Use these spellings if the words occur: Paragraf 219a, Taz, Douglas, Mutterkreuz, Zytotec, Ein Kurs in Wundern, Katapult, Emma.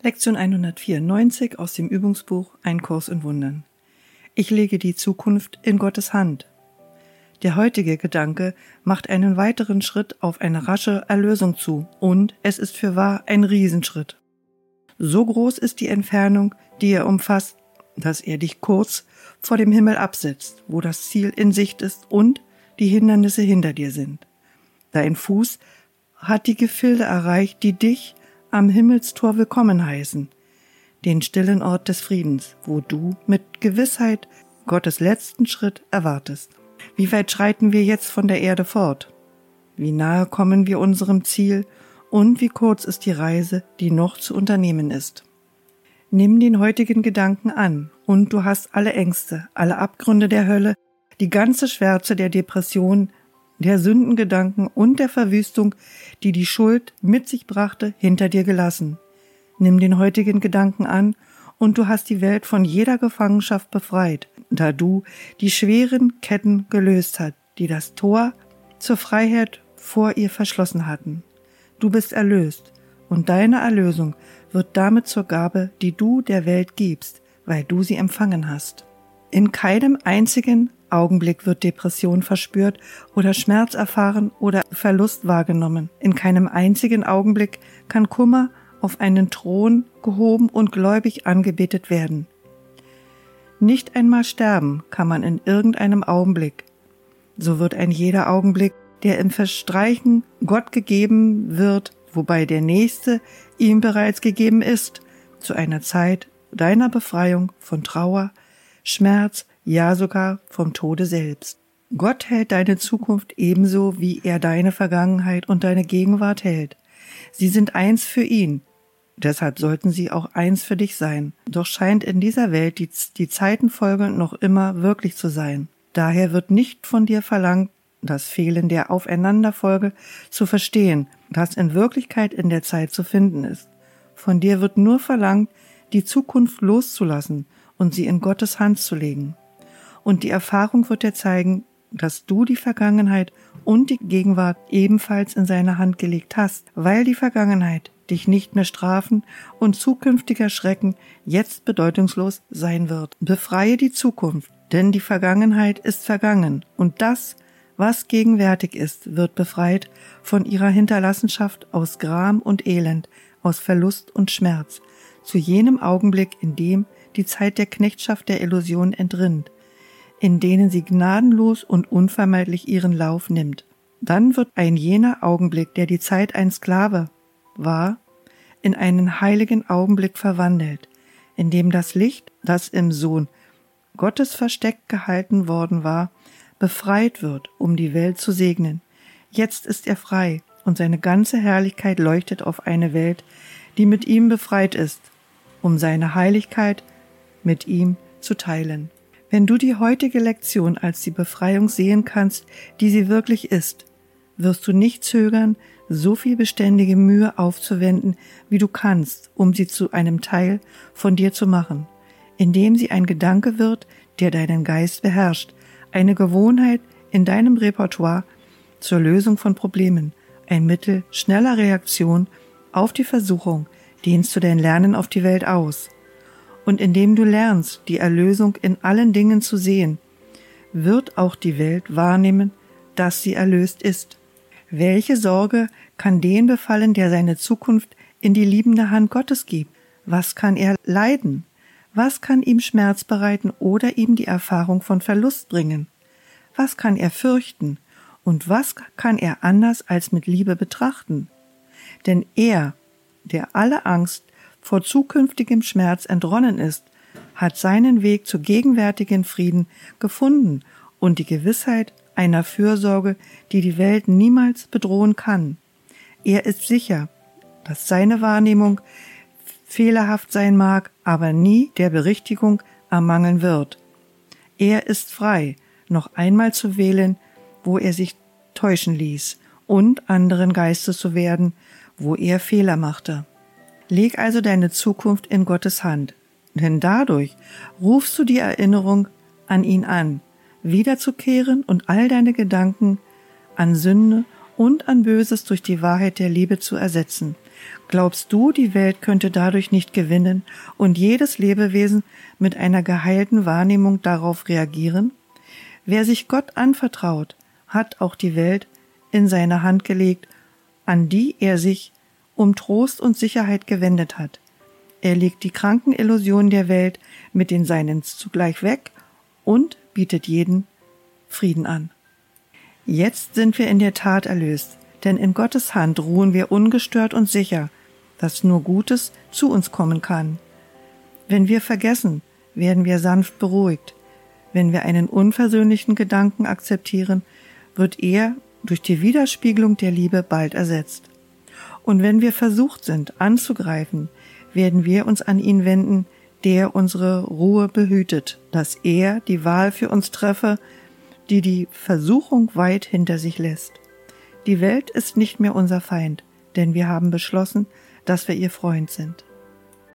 Lektion 194 aus dem Übungsbuch Ein Kurs in Wundern. Ich lege die Zukunft in Gottes Hand. Der heutige Gedanke macht einen weiteren Schritt auf eine rasche Erlösung zu und es ist fürwahr ein Riesenschritt. So groß ist die Entfernung, die er umfasst, dass er dich kurz vor dem Himmel absetzt, wo das Ziel in Sicht ist und die Hindernisse hinter dir sind. Dein Fuß hat die Gefilde erreicht, die dich am Himmelstor willkommen heißen, den stillen Ort des Friedens, wo du mit Gewissheit Gottes letzten Schritt erwartest. Wie weit schreiten wir jetzt von der Erde fort? Wie nahe kommen wir unserem Ziel und wie kurz ist die Reise, die noch zu unternehmen ist? Nimm den heutigen Gedanken an und du hast alle Ängste, alle Abgründe der Hölle, die ganze Schwärze der Depression, der Sündengedanken und der Verwüstung, die die Schuld mit sich brachte, hinter dir gelassen. Nimm den heutigen Gedanken an und du hast die Welt von jeder Gefangenschaft befreit, da du die schweren Ketten gelöst hast, die das Tor zur Freiheit vor ihr verschlossen hatten. Du bist erlöst und deine Erlösung wird damit zur Gabe, die du der Welt gibst, weil du sie empfangen hast. In keinem einzigen Augenblick wird Depression verspürt oder Schmerz erfahren oder Verlust wahrgenommen. In keinem einzigen Augenblick kann Kummer auf einen Thron gehoben und gläubig angebetet werden. Nicht einmal sterben kann man in irgendeinem Augenblick. So wird ein jeder Augenblick, der im Verstreichen Gott gegeben wird, wobei der nächste ihm bereits gegeben ist, zu einer Zeit deiner Befreiung von Trauer, Schmerz, ja sogar vom Tode selbst. Gott hält deine Zukunft ebenso, wie er deine Vergangenheit und deine Gegenwart hält. Sie sind eins für ihn, deshalb sollten sie auch eins für dich sein. Doch scheint in dieser Welt die Zeitenfolge noch immer wirklich zu sein. Daher wird nicht von dir verlangt, das Fehlen der Aufeinanderfolge zu verstehen, das in Wirklichkeit in der Zeit zu finden ist. Von dir wird nur verlangt, die Zukunft loszulassen und sie in Gottes Hand zu legen. Und die Erfahrung wird dir zeigen, dass du die Vergangenheit und die Gegenwart ebenfalls in seine Hand gelegt hast, weil die Vergangenheit dich nicht mehr strafen und zukünftiger Schrecken jetzt bedeutungslos sein wird. Befreie die Zukunft, denn die Vergangenheit ist vergangen und das, was gegenwärtig ist, wird befreit von ihrer Hinterlassenschaft aus Gram und Elend, aus Verlust und Schmerz, zu jenem Augenblick, in dem die Zeit der Knechtschaft der Illusion entrinnt, in denen sie gnadenlos und unvermeidlich ihren Lauf nimmt. Dann wird ein jener Augenblick, der die Zeit ein Sklave war, in einen heiligen Augenblick verwandelt, in dem das Licht, das im Sohn Gottes versteckt gehalten worden war, befreit wird, um die Welt zu segnen. Jetzt ist er frei und seine ganze Herrlichkeit leuchtet auf eine Welt, die mit ihm befreit ist, um seine Heiligkeit mit ihm zu teilen. Wenn du die heutige Lektion als die Befreiung sehen kannst, die sie wirklich ist, wirst du nicht zögern, so viel beständige Mühe aufzuwenden, wie du kannst, um sie zu einem Teil von dir zu machen, indem sie ein Gedanke wird, der deinen Geist beherrscht, eine Gewohnheit in deinem Repertoire zur Lösung von Problemen, ein Mittel schneller Reaktion auf die Versuchung, dehnst du dein Lernen auf die Welt aus. Und indem du lernst, die Erlösung in allen Dingen zu sehen, wird auch die Welt wahrnehmen, dass sie erlöst ist. Welche Sorge kann den befallen, der seine Zukunft in die liebende Hand Gottes gibt? Was kann er leiden? Was kann ihm Schmerz bereiten oder ihm die Erfahrung von Verlust bringen? Was kann er fürchten? Und was kann er anders als mit Liebe betrachten? Denn er, der alle Angst vor zukünftigem Schmerz entronnen ist, hat seinen Weg zu gegenwärtigen Frieden gefunden und die Gewissheit einer Fürsorge, die die Welt niemals bedrohen kann. Er ist sicher, dass seine Wahrnehmung fehlerhaft sein mag, aber nie der Berichtigung ermangeln wird. Er ist frei, noch einmal zu wählen, wo er sich täuschen ließ, und anderen Geistes zu werden, wo er Fehler machte. Leg also deine Zukunft in Gottes Hand, denn dadurch rufst du die Erinnerung an ihn an, wiederzukehren und all deine Gedanken an Sünde und an Böses durch die Wahrheit der Liebe zu ersetzen, Glaubst du, die Welt könnte dadurch nicht gewinnen und jedes Lebewesen mit einer geheilten Wahrnehmung darauf reagieren? Wer sich Gott anvertraut, hat auch die Welt in seine Hand gelegt, an die er sich um Trost und Sicherheit gewendet hat. Er legt die kranken Illusionen der Welt mit den Seinen zugleich weg und bietet jeden Frieden an. Jetzt sind wir in der Tat erlöst, denn in Gottes Hand ruhen wir ungestört und sicher, dass nur Gutes zu uns kommen kann. Wenn wir vergessen, werden wir sanft beruhigt. Wenn wir einen unversöhnlichen Gedanken akzeptieren, wird er durch die Widerspiegelung der Liebe bald ersetzt. Und wenn wir versucht sind, anzugreifen, werden wir uns an ihn wenden, der unsere Ruhe behütet, dass er die Wahl für uns treffe, die die Versuchung weit hinter sich lässt. Die Welt ist nicht mehr unser Feind, denn wir haben beschlossen, dass wir ihr Freund sind.